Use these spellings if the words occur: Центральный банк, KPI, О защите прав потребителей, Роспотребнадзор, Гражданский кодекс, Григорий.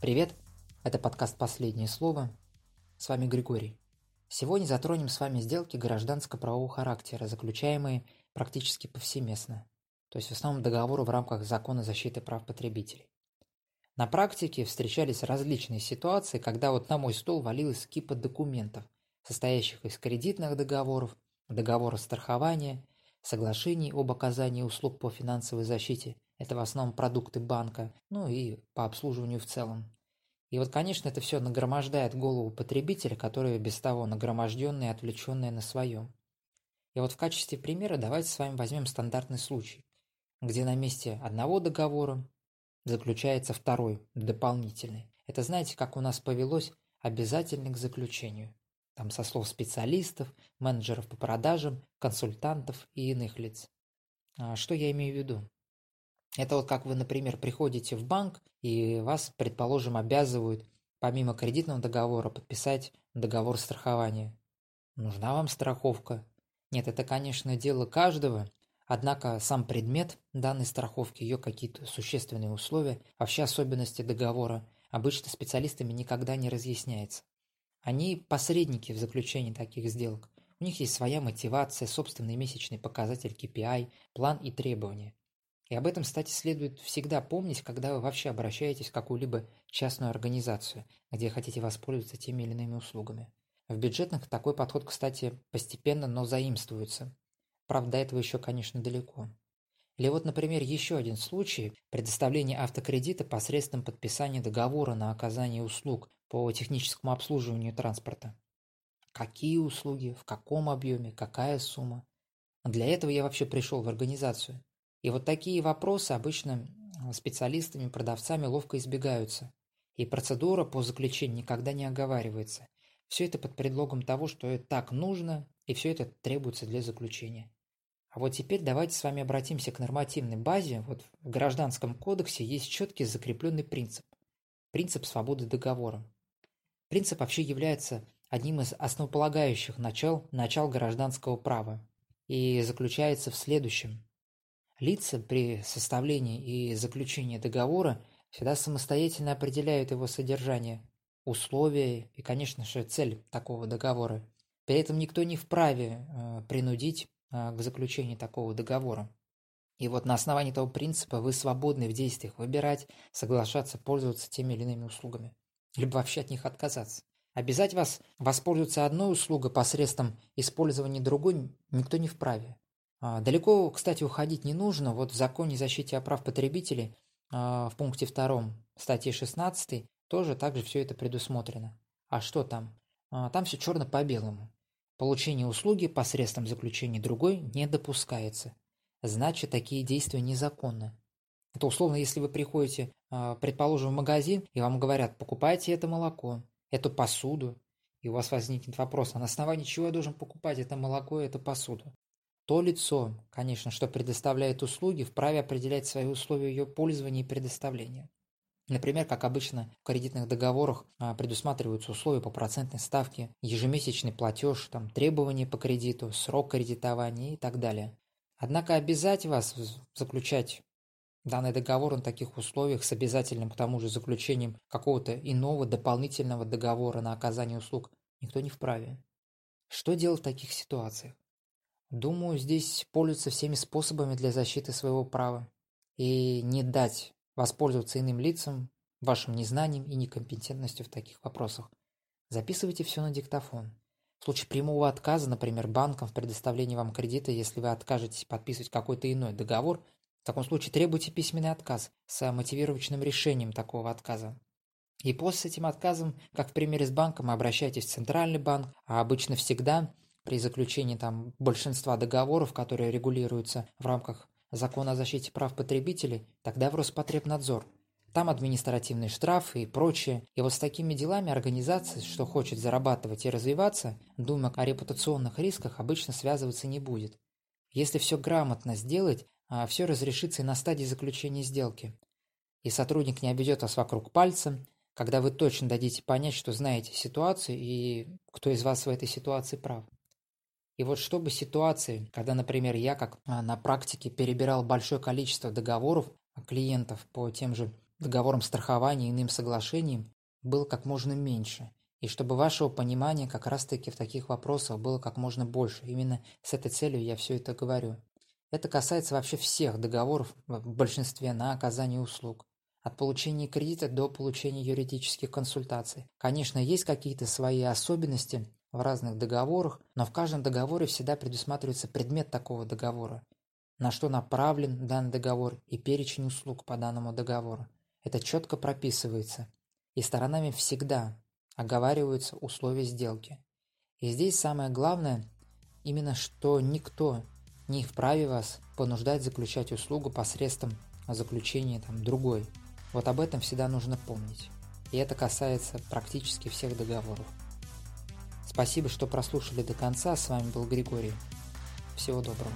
Привет, это подкаст «Последнее слово». С вами Григорий. Сегодня затронем с вами сделки гражданско-правового характера, заключаемые практически повсеместно, то есть в основном договоры в рамках закона защиты прав потребителей. На практике встречались различные ситуации, когда на мой стол валилась кипа документов, состоящих из кредитных договоров, договоров страхования, соглашений об оказании услуг по финансовой защите, это в основном продукты банка, и по обслуживанию в целом. И конечно, это все нагромождает голову потребителя, который без того нагроможденный и отвлеченный на своем. И в качестве примера давайте с вами возьмем стандартный случай, где на месте одного договора заключается второй, дополнительный. Это знаете, как у нас повелось, обязательный к заключению. Там со слов специалистов, менеджеров по продажам, консультантов и иных лиц. Что я имею в виду? Это как вы, например, приходите в банк и вас, предположим, обязывают помимо кредитного договора подписать договор страхования. Нужна вам страховка? Нет, это, конечно, дело каждого, однако сам предмет данной страховки, ее какие-то существенные условия, вообще особенности договора обычно специалистами никогда не разъясняется. Они посредники в заключении таких сделок. У них есть своя мотивация, собственный месячный показатель KPI, план и требования. И об этом, кстати, следует всегда помнить, когда вы вообще обращаетесь в какую-либо частную организацию, где хотите воспользоваться теми или иными услугами. В бюджетных такой подход, кстати, постепенно, но заимствуется. Правда, до этого еще, конечно, далеко. Или например, еще один случай – предоставление автокредита посредством подписания договора на оказание услуг по техническому обслуживанию транспорта. Какие услуги, в каком объеме, какая сумма? Для этого я вообще пришел в организацию. И такие вопросы обычно специалистами, продавцами ловко избегаются. И процедура по заключению никогда не оговаривается. Все это под предлогом того, что так нужно, и все это требуется для заключения. А теперь давайте с вами обратимся к нормативной базе. В Гражданском кодексе есть четкий закрепленный принцип. Принцип свободы договора. Принцип вообще является одним из основополагающих начал гражданского права. И заключается в следующем. Лица при составлении и заключении договора всегда самостоятельно определяют его содержание, условия и, конечно же, цель такого договора. При этом никто не вправе принудить к заключению такого договора. И на основании этого принципа вы свободны в действиях выбирать, соглашаться, пользоваться теми или иными услугами, либо вообще от них отказаться. Обязать вас воспользоваться одной услугой посредством использования другой никто не вправе. Далеко, кстати, уходить не нужно. В законе о защите прав потребителей в пункте 2 статьи 16 также все это предусмотрено. А что там? Там все черно по белому. Получение услуги посредством заключения другой не допускается. Значит, такие действия незаконны. Это условно, если вы приходите, предположим, в магазин, и вам говорят, покупайте это молоко, эту посуду. И у вас возникнет вопрос, а на основании чего я должен покупать это молоко и эту посуду? То лицо, конечно, что предоставляет услуги, вправе определять свои условия ее пользования и предоставления. Например, как обычно в кредитных договорах предусматриваются условия по процентной ставке, ежемесячный платеж, требования по кредиту, срок кредитования и так далее. Однако обязать вас заключать данный договор на таких условиях с обязательным к тому же заключением какого-то иного дополнительного договора на оказание услуг никто не вправе. Что делать в таких ситуациях? Думаю, здесь пользуются всеми способами для защиты своего права и не дать воспользоваться иным лицам, вашим незнанием и некомпетентностью в таких вопросах. Записывайте все на диктофон. В случае прямого отказа, например, банком в предоставлении вам кредита, если вы откажетесь подписывать какой-то иной договор, в таком случае требуйте письменный отказ с мотивировочным решением такого отказа. И после с этим отказом, как в примере с банком, обращайтесь в Центральный банк, а обычно всегда при заключении большинства договоров, которые регулируются в рамках закона о защите прав потребителей, тогда в Роспотребнадзор. Там административные штрафы и прочее. И с такими делами организация, что хочет зарабатывать и развиваться, думая о репутационных рисках, обычно связываться не будет. Если все грамотно сделать, все разрешится и на стадии заключения сделки. И сотрудник не обведет вас вокруг пальца, когда вы точно дадите понять, что знаете ситуацию и кто из вас в этой ситуации прав. И чтобы ситуации, когда, например, я как на практике перебирал большое количество договоров клиентов по тем же договором страхования и иным соглашением было как можно меньше, и чтобы вашего понимания как раз-таки в таких вопросах было как можно больше. Именно с этой целью я все это говорю. Это касается вообще всех договоров в большинстве на оказание услуг. От получения кредита до получения юридических консультаций. Конечно, есть какие-то свои особенности в разных договорах, но в каждом договоре всегда предусматривается предмет такого договора, на что направлен данный договор и перечень услуг по данному договору. Это четко прописывается, и сторонами всегда оговариваются условия сделки. И здесь самое главное именно, что никто не вправе вас понуждать заключать услугу посредством заключения другой. Вот об этом всегда нужно помнить. И это касается практически всех договоров. Спасибо, что прослушали до конца. С вами был Григорий. Всего доброго.